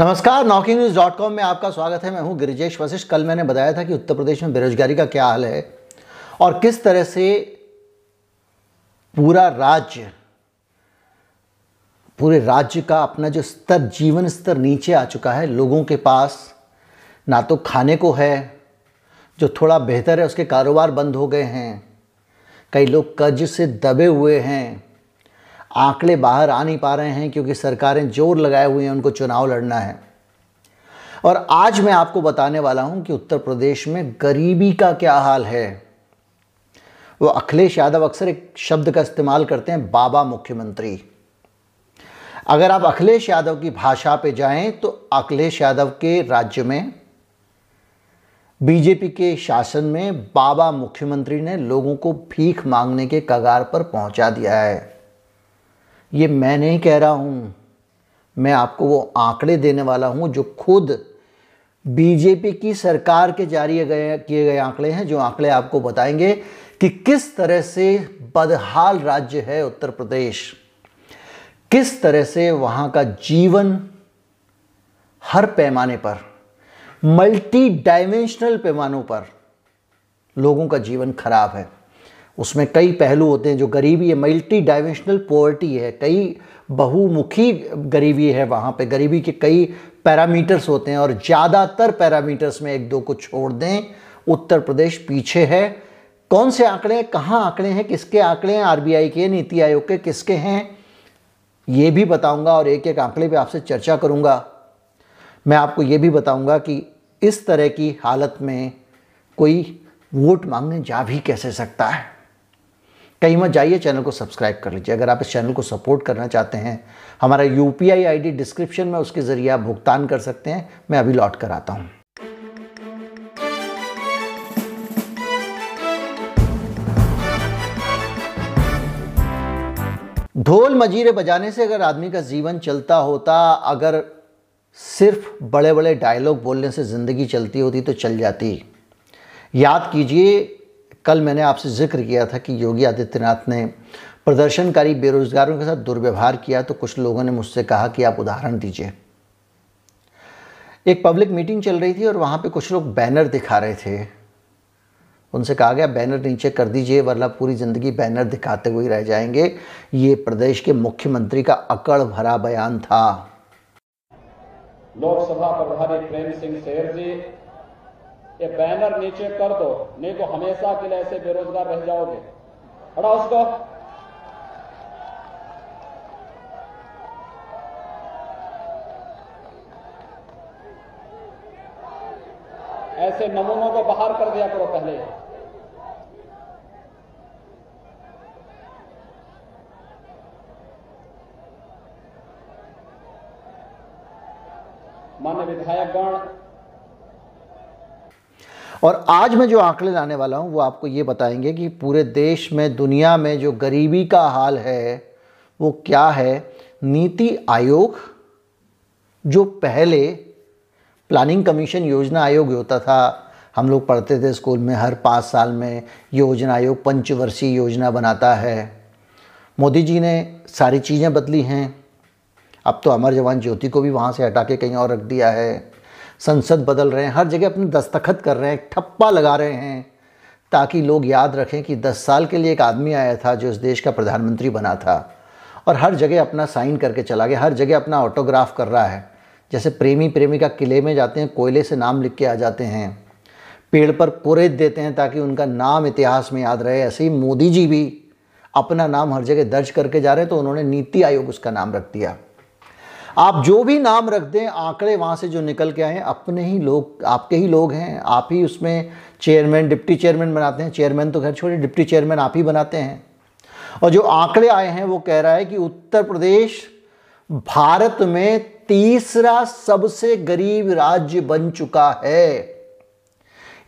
नमस्कार, नॉकिंग न्यूज़.com में आपका स्वागत है। मैं हूं गिरिजेश वशिष्ठ। कल मैंने बताया था कि उत्तर प्रदेश में बेरोजगारी का क्या हाल है और किस तरह से पूरे राज्य का अपना जो स्तर, जीवन स्तर नीचे आ चुका है। लोगों के पास ना तो खाने को है, जो थोड़ा बेहतर है उसके कारोबार बंद हो गए हैं, कई लोग कर्ज से दबे हुए हैं, आंकड़े बाहर आ नहीं पा रहे हैं क्योंकि सरकारें जोर लगाए हुए हैं उनको चुनाव लड़ना है। और आज मैं आपको बताने वाला हूं कि उत्तर प्रदेश में गरीबी का क्या हाल है। वो अखिलेश यादव अक्सर एक शब्द का इस्तेमाल करते हैं, बाबा मुख्यमंत्री। अगर आप अखिलेश यादव की भाषा पे जाएं तो अखिलेश यादव के राज्य में, बीजेपी के शासन में, बाबा मुख्यमंत्री ने लोगों को भीख मांगने के कगार पर पहुंचा दिया है। ये मैं नहीं कह रहा हूं, मैं आपको वो आंकड़े देने वाला हूं जो खुद बीजेपी की सरकार के जारी किए गए आंकड़े हैं, जो आंकड़े आपको बताएंगे कि किस तरह से बदहाल राज्य है उत्तर प्रदेश, किस तरह से वहां का जीवन हर पैमाने पर, मल्टी डायमेंशनल पैमानों पर लोगों का जीवन खराब है। उसमें कई पहलू होते हैं। जो गरीबी है, मल्टी डायमेंशनल पॉवर्टी है, कई बहुमुखी गरीबी है। वहाँ पे गरीबी के कई पैरामीटर्स होते हैं और ज़्यादातर पैरामीटर्स में एक दो को छोड़ दें, उत्तर प्रदेश पीछे है। कौन से आंकड़े हैं, कहाँ आंकड़े हैं, किसके आंकड़े हैं, आरबीआई के, नीति आयोग के, किसके हैं, ये भी बताऊँगा और एक एक आंकड़े पर आपसे चर्चा करूँगा। मैं आपको ये भी बताऊंगा कि इस तरह की हालत में कोई वोट मांगने जा भी कैसे सकता है। कहीं मत जाइए, चैनल को सब्सक्राइब कर लीजिए। अगर आप इस चैनल को सपोर्ट करना चाहते हैं, हमारा यूपीआई आईडी डिस्क्रिप्शन में, उसके ज़रिए आप भुगतान कर सकते हैं। मैं अभी लौट कर आता हूँ। ढोल मजीरे बजाने से अगर आदमी का जीवन चलता होता, अगर सिर्फ बड़े बड़े डायलॉग बोलने से ज़िंदगी चलती होती तो चल जाती। याद कीजिए, कल मैंने आपसे जिक्र किया था कि योगी आदित्यनाथ ने प्रदर्शनकारी बेरोजगारों के साथ दुर्व्यवहार किया, तो कुछ लोगों ने मुझसे कहा कि आप उदाहरण दीजिए। एक पब्लिक मीटिंग चल रही थी और वहाँ पे कुछ लोग बैनर दिखा रहे थे। उनसे कहा गया बैनर नीचे कर दीजिए, वरना पूरी ज़िंदगी बैनर दिखाते हुए रह जाएंगे। ये प्रदेश के मुख्यमंत्री का अकड़ भरा बयान था। लोकसभा प्रभारी प्रेम सिंह शेर जी, ये बैनर नीचे कर दो, नहीं तो हमेशा के लिए ऐसे बेरोजगार रह जाओगे। हटाओ उसको। ऐसे नमूनों को बाहर कर दिया करो पहले। और आज मैं जो आंकड़े लाने वाला हूं वो आपको ये बताएंगे कि पूरे देश में, दुनिया में जो गरीबी का हाल है वो क्या है। नीति आयोग, जो पहले प्लानिंग कमीशन योजना आयोग होता था, हम लोग पढ़ते थे स्कूल में, हर 5 साल में योजना आयोग पंचवर्षीय योजना बनाता है। मोदी जी ने सारी चीज़ें बदली हैं। अब तो अमर जवान ज्योति को भी वहाँ से हटा के कहीं और रख दिया है। संसद बदल रहे हैं, हर जगह अपने दस्तखत कर रहे हैं, ठप्पा लगा रहे हैं ताकि लोग याद रखें कि 10 साल के लिए एक आदमी आया था जो इस देश का प्रधानमंत्री बना था। और हर जगह अपना साइन करके चला गया, हर जगह अपना ऑटोग्राफ कर रहा है। जैसे प्रेमी प्रेमिका किले में जाते हैं, कोयले से नाम लिख के आ जाते हैं, पेड़ पर कोरेद देते हैं ताकि उनका नाम इतिहास में याद रहे। ऐसे ही मोदी जी भी अपना नाम हर जगह दर्ज करके जा रहे हैं, तो उन्होंने नीति आयोग उसका नाम रख दिया। आप जो भी नाम रख दें, आंकड़े वहाँ से जो निकल के आए हैं अपने ही लोग, आपके ही लोग हैं। आप ही उसमें चेयरमैन, डिप्टी चेयरमैन बनाते हैं। चेयरमैन तो खैर छोड़े, डिप्टी चेयरमैन आप ही बनाते हैं। और जो आंकड़े आए हैं वो कह रहा है कि उत्तर प्रदेश भारत में 3रा सबसे गरीब राज्य बन चुका है।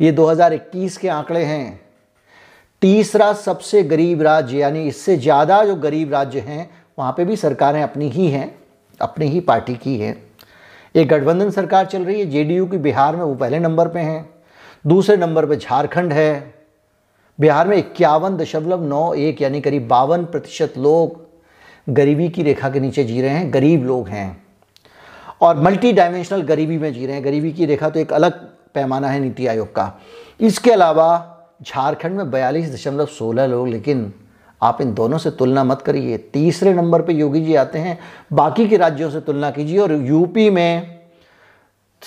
ये 2021 के आंकड़े हैं। 3रा सबसे गरीब राज्य, यानी इससे ज़्यादा जो गरीब राज्य हैं वहाँ पर भी सरकारें अपनी ही हैं, अपनी ही पार्टी की है। एक गठबंधन सरकार चल रही है जेडीयू की बिहार में, वो पहले नंबर पे हैं। दूसरे नंबर पे झारखंड है। बिहार में 51.91, यानी करीब 52% लोग गरीबी की रेखा के नीचे जी रहे हैं, गरीब लोग हैं। और मल्टी डायमेंशनल गरीबी में जी रहे हैं। गरीबी की रेखा तो एक अलग पैमाना है नीति आयोग का। इसके अलावा झारखंड में 42.16 लोग, लेकिन आप इन दोनों से तुलना मत करिए। तीसरे नंबर पे योगी जी आते हैं, बाकी के राज्यों से तुलना कीजिए। और यूपी में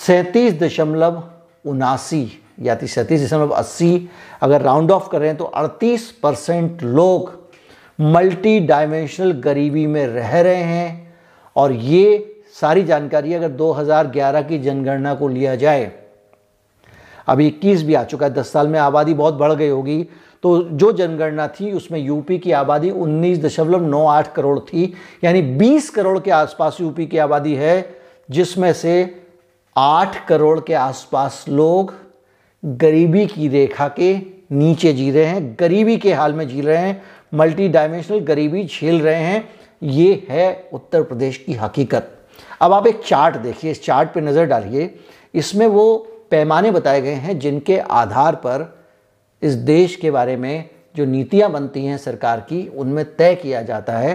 37.79 या 37.80 अगर राउंड ऑफ करें तो 38% लोग मल्टी डायमेंशनल गरीबी में रह रहे हैं। और ये सारी जानकारी अगर 2011 की जनगणना को लिया जाए, अभी 21 भी आ चुका है, 10 साल में आबादी बहुत बढ़ गई होगी, तो जो जनगणना थी उसमें यूपी की आबादी 19.98 करोड़ थी, यानी 20 करोड़ के आसपास यूपी की आबादी है, जिसमें से 8 करोड़ के आसपास लोग गरीबी की रेखा के नीचे जी रहे हैं, गरीबी के हाल में जी रहे हैं, मल्टी डायमेंशनल गरीबी झेल रहे हैं। ये है उत्तर प्रदेश की हकीकत। अब आप एक चार्ट देखिए, इस चार्ट पे नज़र डालिए, इसमें वो पैमाने बताए गए हैं जिनके आधार पर इस देश के बारे में जो नीतियां बनती हैं सरकार की, उनमें तय किया जाता है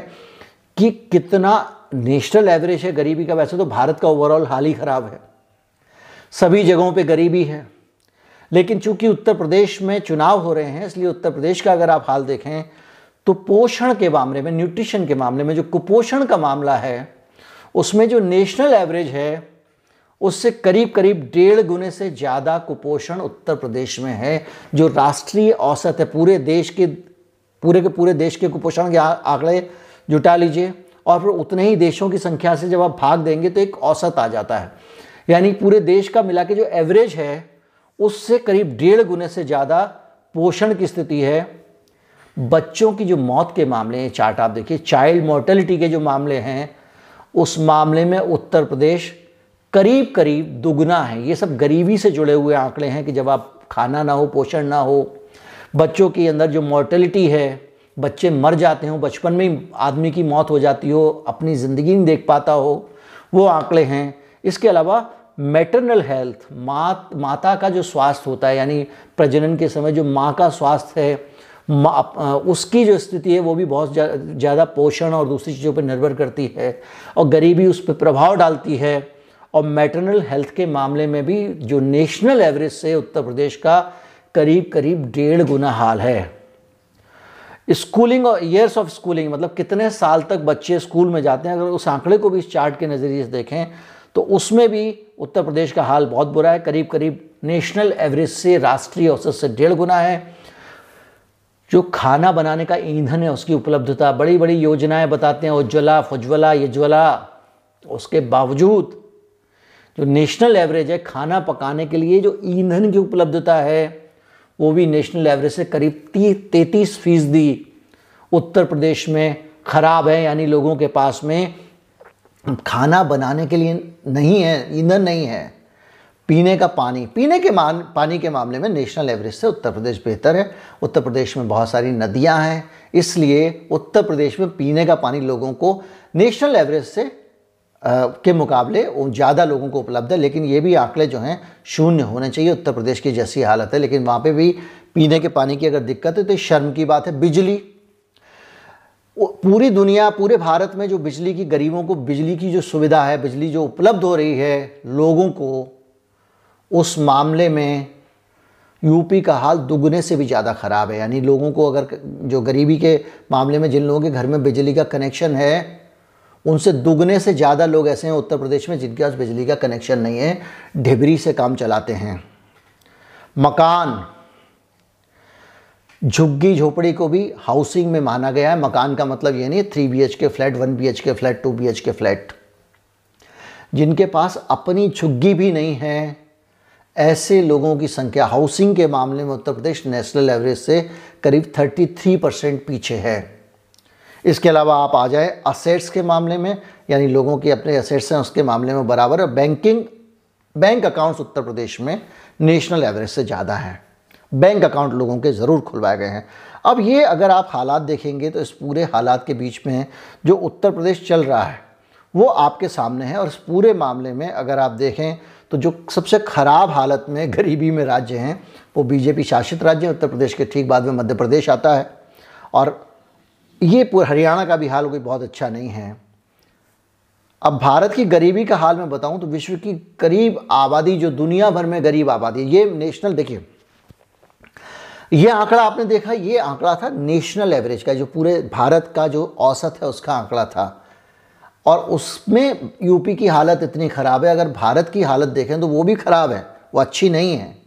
कि कितना नेशनल एवरेज है गरीबी का। वैसे तो भारत का ओवरऑल हाल ही ख़राब है, सभी जगहों पे गरीबी है, लेकिन चूंकि उत्तर प्रदेश में चुनाव हो रहे हैं, इसलिए उत्तर प्रदेश का अगर आप हाल देखें तो पोषण के मामले में, न्यूट्रिशन के मामले में, जो कुपोषण का मामला है उसमें जो नेशनल एवरेज है उससे करीब करीब 1.5 गुने से ज़्यादा कुपोषण उत्तर प्रदेश में है, जो राष्ट्रीय औसत है। पूरे देश के कुपोषण के आंकड़े जुटा लीजिए और फिर उतने ही देशों की संख्या से जब आप भाग देंगे तो एक औसत आ जाता है, यानी पूरे देश का मिला के जो एवरेज है उससे करीब 1.5 गुने से ज़्यादा पोषण की स्थिति है। बच्चों की जो मौत के मामले हैं, चार्ट आप देखिए, चाइल्ड मोर्टेलिटी के जो मामले हैं उस मामले में उत्तर प्रदेश करीब करीब दुगना है। ये सब गरीबी से जुड़े हुए आंकड़े हैं कि जब आप खाना ना हो, पोषण ना हो, बच्चों के अंदर जो मॉर्टेलिटी है, बच्चे मर जाते हो, बचपन में ही आदमी की मौत हो जाती हो, अपनी ज़िंदगी नहीं देख पाता हो, वो आंकड़े हैं। इसके अलावा मैटरनल हेल्थ, माता का जो स्वास्थ्य होता है, यानी प्रजनन के समय जो माँ का स्वास्थ्य है, उसकी जो स्थिति है वो भी बहुत ज़्यादा पोषण और दूसरी चीज़ों पर निर्भर करती है और गरीबी उस पर प्रभाव डालती है। और मैटरनल हेल्थ के मामले में भी जो नेशनल एवरेज से उत्तर प्रदेश का करीब करीब 1.5 गुना हाल है। स्कूलिंग और ईयर्स ऑफ स्कूलिंग, मतलब कितने साल तक बच्चे स्कूल में जाते हैं, अगर उस आंकड़े को भी इस चार्ट के नज़रिए से देखें तो उसमें भी उत्तर प्रदेश का हाल बहुत बुरा है, करीब करीब नेशनल एवरेज से, राष्ट्रीय औसत से 1.5 गुना है। जो खाना बनाने का ईंधन है उसकी उपलब्धता, बड़ी बड़ी योजनाएं बताते हैं, उज्ज्वला, फुज्वला, ये ज्वला, उसके बावजूद जो नेशनल एवरेज है खाना पकाने के लिए जो ईंधन की उपलब्धता है वो भी नेशनल एवरेज से करीब 33% उत्तर प्रदेश में ख़राब है, यानी लोगों के पास में खाना बनाने के लिए नहीं है, ईंधन नहीं है। पीने का पानी, पानी के मामले में नेशनल एवरेज से उत्तर प्रदेश बेहतर है। उत्तर प्रदेश में बहुत सारी नदियां हैं, इसलिए उत्तर प्रदेश में पीने का पानी लोगों को नेशनल एवरेज से के मुकाबले ज़्यादा लोगों को उपलब्ध है। लेकिन ये भी आंकड़े जो हैं शून्य होने चाहिए, उत्तर प्रदेश की जैसी हालत है, लेकिन वहाँ पे भी पीने के पानी की अगर दिक्कत है तो शर्म की बात है। बिजली, पूरी दुनिया, पूरे भारत में जो बिजली की, गरीबों को बिजली की जो सुविधा है, बिजली जो उपलब्ध हो रही है लोगों को, उस मामले में यूपी का हाल दुगने से भी ज़्यादा ख़राब है। यानी लोगों को अगर जो गरीबी के मामले में जिन लोगों के घर में बिजली का कनेक्शन है उनसे दुगने से ज़्यादा लोग ऐसे हैं उत्तर प्रदेश में जिनके पास बिजली का कनेक्शन नहीं है, ढिबरी से काम चलाते हैं। मकान, झुग्गी झोपड़ी को भी हाउसिंग में माना गया है। मकान का मतलब ये नहीं 3 BHK flat, 1 BHK flat, 2 BHK flat. जिनके पास अपनी झुग्गी भी नहीं है ऐसे लोगों की संख्या हाउसिंग के मामले में उत्तर प्रदेश नेशनल एवरेज से करीब 33% पीछे है। इसके अलावा आप आ जाए असेट्स के मामले में, यानी लोगों के अपने असेट्स हैं उसके मामले में बराबर है। बैंक अकाउंट्स उत्तर प्रदेश में नेशनल एवरेज से ज़्यादा हैं, बैंक अकाउंट लोगों के ज़रूर खुलवाए गए हैं। अब ये अगर आप हालात देखेंगे तो इस पूरे हालात के बीच में जो उत्तर प्रदेश चल रहा है वो आपके सामने है। और इस पूरे मामले में अगर आप देखें तो जो सबसे ख़राब हालत में गरीबी में राज्य हैं वो बीजेपी शासित राज्य हैं। उत्तर प्रदेश के ठीक बाद में मध्य प्रदेश आता है और ये पूरा हरियाणा का भी हाल कोई बहुत अच्छा नहीं है। अब भारत की गरीबी का हाल मैं बताऊं तो विश्व की करीब आबादी जो दुनिया भर में गरीब आबादी है, ये नेशनल, देखिए ये आंकड़ा आपने देखा, ये आंकड़ा था नेशनल एवरेज का, जो पूरे भारत का जो औसत है उसका आंकड़ा था। और उसमें यूपी की हालत इतनी ख़राब है, अगर भारत की हालत देखें तो वो भी ख़राब है, वो अच्छी नहीं है।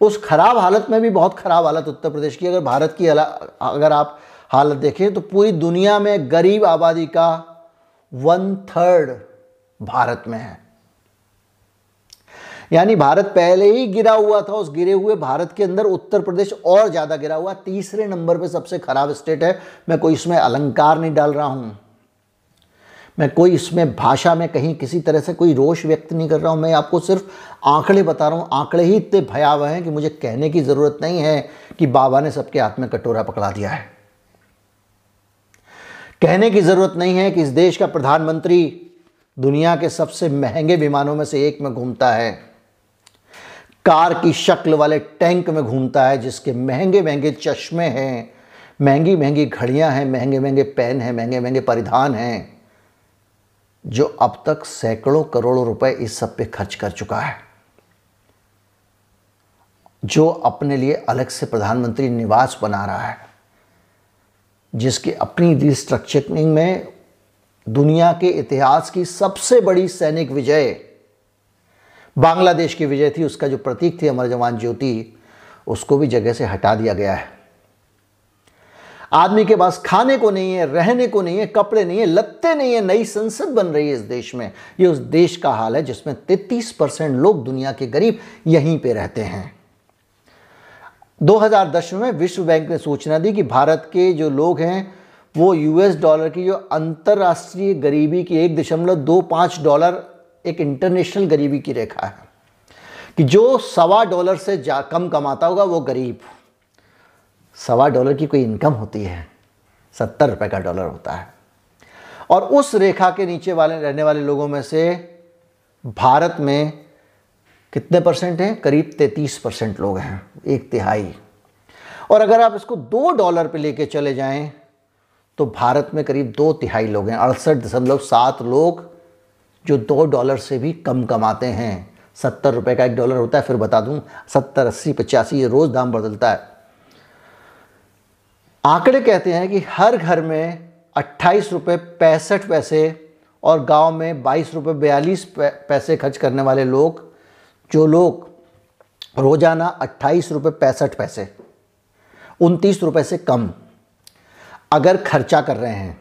उस खराब हालत में भी बहुत ख़राब हालत उत्तर प्रदेश की, अगर भारत की अगर आप हालत देखें तो पूरी दुनिया में गरीब आबादी का 1/3 भारत में है। यानी भारत पहले ही गिरा हुआ था, उस गिरे हुए भारत के अंदर उत्तर प्रदेश और ज़्यादा गिरा हुआ, तीसरे नंबर पे सबसे खराब स्टेट है। मैं कोई इसमें अलंकार नहीं डाल रहा हूँ, मैं कोई इसमें भाषा में कहीं किसी तरह से कोई रोष व्यक्त नहीं कर रहा हूँ, मैं आपको सिर्फ आंकड़े बता रहा हूँ। आंकड़े ही इतने भयावह हैं कि मुझे कहने की ज़रूरत नहीं है कि बाबा ने सबके हाथ में कटोरा पकड़ा दिया है, कहने की ज़रूरत नहीं है कि इस देश का प्रधानमंत्री दुनिया के सबसे महंगे विमानों में से एक में घूमता है, कार की शक्ल वाले टैंक में घूमता है, जिसके महंगे महंगे चश्मे हैं, महंगी महंगी घड़ियां हैं, महंगे महंगे पेन हैं, महंगे महंगे परिधान हैं, जो अब तक सैकड़ों करोड़ों रुपए इस सब पे खर्च कर चुका है, जो अपने लिए अलग से प्रधानमंत्री निवास बना रहा है, जिसकी अपनी रिस्ट्रक्चरिंग में दुनिया के इतिहास की सबसे बड़ी सैनिक विजय बांग्लादेश की विजय थी, उसका जो प्रतीक थी अमर जवान ज्योति, उसको भी जगह से हटा दिया गया है। आदमी के पास खाने को नहीं है, रहने को नहीं है, कपड़े नहीं है, लत्ते नहीं है। नई संसद बन रही है इस देश में। ये उस देश का हाल है जिसमें 33% लोग दुनिया के गरीब यहीं पे रहते हैं। 2010 में विश्व बैंक ने सूचना दी कि भारत के जो लोग हैं वो $US की जो अंतर्राष्ट्रीय गरीबी की 1.25 डॉलर एक इंटरनेशनल गरीबी की रेखा है, कि जो $1.25 से कम कमाता होगा वो गरीब। $1.25 की कोई इनकम होती है, $70 का डॉलर होता है। और उस रेखा के नीचे वाले रहने वाले लोगों में से भारत में कितने परसेंट हैं? करीब 33% लोग हैं, 1/3। और अगर आप इसको $2 पे लेके चले जाएं तो भारत में करीब 2/3 लोग हैं, 68.7 लोग, जो $2 से भी कम कमाते हैं। $70 का $1 होता है, फिर बता दूं 70, 80, 85, ये रोज़ दाम बदलता है। आंकड़े कहते हैं कि हर घर में ₹28.65 और गांव में ₹22.42 खर्च करने वाले लोग, जो लोग रोज़ाना ₹28.65 ₹29 से कम अगर खर्चा कर रहे हैं,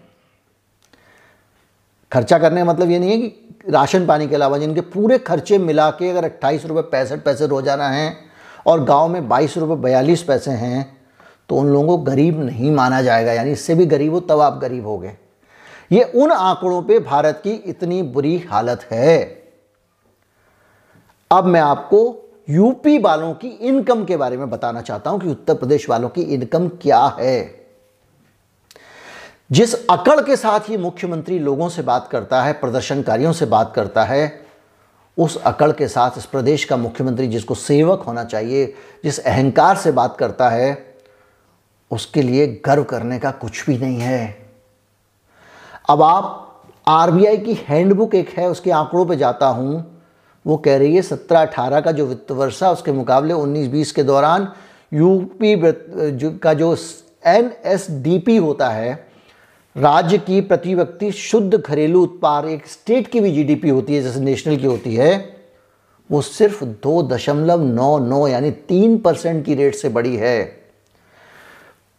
खर्चा करने का मतलब ये नहीं है कि राशन पानी के अलावा, जिनके पूरे खर्चे मिला के अगर ₹28.65 रोज़ाना हैं और गांव में ₹22.42 हैं, तो उन लोगों को गरीब नहीं माना जाएगा। यानी इससे भी गरीब हो तब आप गरीब हो गए। ये उन आंकड़ों पे भारत की इतनी बुरी हालत है। अब मैं आपको यूपी वालों की इनकम के बारे में बताना चाहता हूं कि उत्तर प्रदेश वालों की इनकम क्या है। जिस अकड़ के साथ ये मुख्यमंत्री लोगों से बात करता है, प्रदर्शनकारियों से बात करता है, उस अकड़ के साथ इस प्रदेश का मुख्यमंत्री, जिसको सेवक होना चाहिए, जिस अहंकार से बात करता है, उसके लिए गर्व करने का कुछ भी नहीं है। अब आप आरबीआई की हैंडबुक एक है, उसके आंकड़ों पे जाता हूं, वो कह रही है 17-18 का जो वित्त वर्ष है उसके मुकाबले 19-20 के दौरान यूपी का जो NSDP होता है, राज्य की प्रति व्यक्ति शुद्ध घरेलू उत्पाद, एक स्टेट की भी GDP होती है जैसे नेशनल की होती है, वो सिर्फ 2.99 यानी 3% की रेट से बढ़ी है।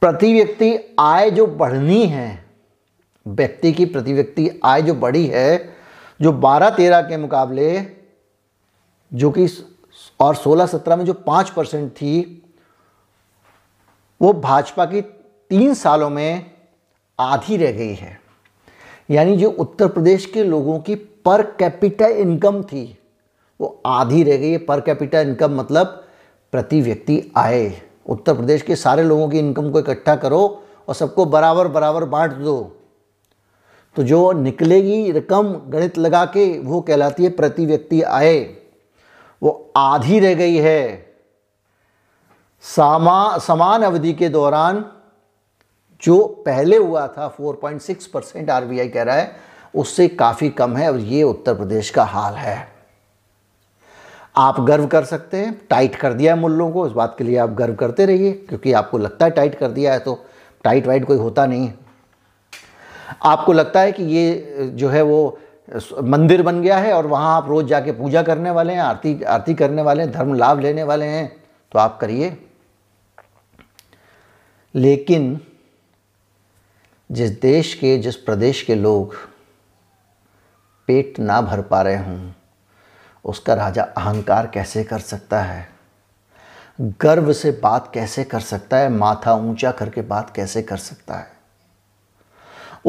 प्रति व्यक्ति आय जो बढ़नी है, व्यक्ति की प्रति व्यक्ति आय जो बढ़ी है, जो 12-13 के मुकाबले, जो कि और 16-17 में जो 5% थी, वो भाजपा की 3 सालों में आधी रह गई है। यानी जो उत्तर प्रदेश के लोगों की पर कैपिटा इनकम थी वो आधी रह गई है। पर कैपिटा इनकम मतलब प्रति व्यक्ति आय। उत्तर प्रदेश के सारे लोगों की इनकम को इकट्ठा करो और सबको बराबर बराबर बांट दो, तो जो निकलेगी रकम गणित लगा के, वो कहलाती है प्रति व्यक्ति आय। वो आधी रह गई है। समान अवधि के दौरान जो पहले हुआ था 4.6% RBI कह रहा है, उससे काफ़ी कम है और ये उत्तर प्रदेश का हाल है। आप गर्व कर सकते हैं, टाइट कर दिया है मूल्यों को, इस बात के लिए आप गर्व करते रहिए, क्योंकि आपको लगता है टाइट कर दिया है तो टाइट वाइट कोई होता नहीं। आपको लगता है कि ये जो है वो मंदिर बन गया है और वहाँ आप रोज़ जाके पूजा करने वाले हैं, आरती करने वाले हैं, धर्म लाभ लेने वाले हैं, तो आप करिए। लेकिन जिस देश के, जिस प्रदेश के लोग पेट ना भर पा रहे हों, उसका राजा अहंकार कैसे कर सकता है, गर्व से बात कैसे कर सकता है, माथा ऊंचा करके बात कैसे कर सकता है।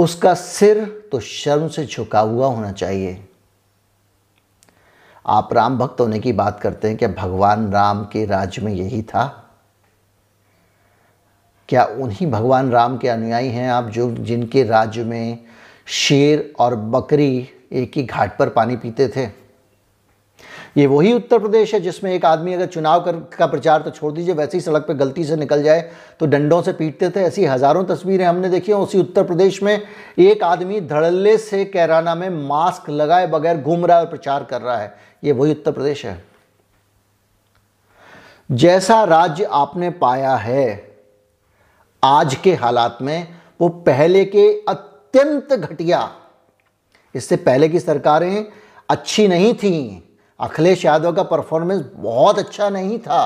उसका सिर तो शर्म से झुका हुआ होना चाहिए। आप राम भक्त होने की बात करते हैं, क्या भगवान राम के राज्य में यही था? क्या उन्हीं भगवान राम के अनुयायी हैं आप, जो जिनके राज्य में शेर और बकरी एक ही घाट पर पानी पीते थे? ये वही उत्तर प्रदेश है जिसमें एक आदमी अगर चुनाव का प्रचार तो छोड़ दीजिए, वैसे ही सड़क पे गलती से निकल जाए तो डंडों से पीटते थे। ऐसी हज़ारों तस्वीरें हमने देखी हैं। उसी उत्तर प्रदेश में एक आदमी धड़ल्ले से कैराना में मास्क लगाए बगैर घूम रहा है और प्रचार कर रहा है। ये वही उत्तर प्रदेश है। जैसा राज्य आपने पाया है आज के हालात में, वो पहले के अत्यंत घटिया, इससे पहले की सरकारें अच्छी नहीं थीं, अखिलेश यादव का परफॉर्मेंस बहुत अच्छा नहीं था,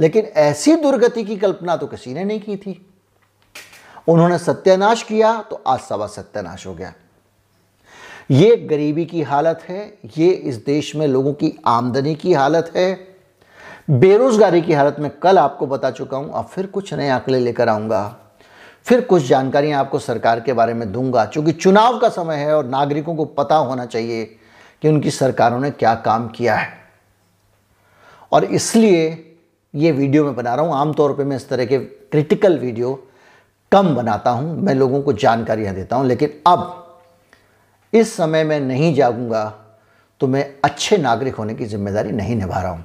लेकिन ऐसी दुर्गति की कल्पना तो किसी ने नहीं की थी। उन्होंने सत्यानाश किया तो आज सवा सत्यानाश हो गया। ये गरीबी की हालत है, ये इस देश में लोगों की आमदनी की हालत है, बेरोजगारी की हालत में कल आपको बता चुका हूँ। अब फिर कुछ नए आंकड़े लेकर आऊँगा, फिर कुछ जानकारियाँ आपको सरकार के बारे में दूंगा, चूँकि चुनाव का समय है और नागरिकों को पता होना चाहिए कि उनकी सरकारों ने क्या काम किया है, और इसलिए ये वीडियो मैं बना रहा हूँ। आमतौर पे मैं इस तरह के क्रिटिकल वीडियो कम बनाता हूँ, मैं लोगों को जानकारियाँ देता हूँ, लेकिन अब इस समय मैं नहीं जागूंगा तो मैं अच्छे नागरिक होने की जिम्मेदारी नहीं निभा रहा हूँ।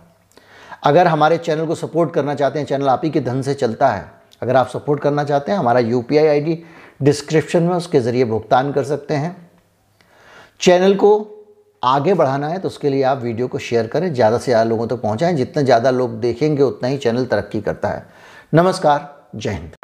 अगर हमारे चैनल को सपोर्ट करना चाहते हैं, चैनल आप ही के धन से चलता है, अगर आप सपोर्ट करना चाहते हैं, हमारा UPI ID डिस्क्रिप्शन में, उसके ज़रिए भुगतान कर सकते हैं। चैनल को आगे बढ़ाना है तो उसके लिए आप वीडियो को शेयर करें, ज़्यादा से ज़्यादा लोगों तक पहुँचाएँ। जितने ज़्यादा लोग देखेंगे उतना ही चैनल तरक्की करता है। नमस्कार, जय हिंद।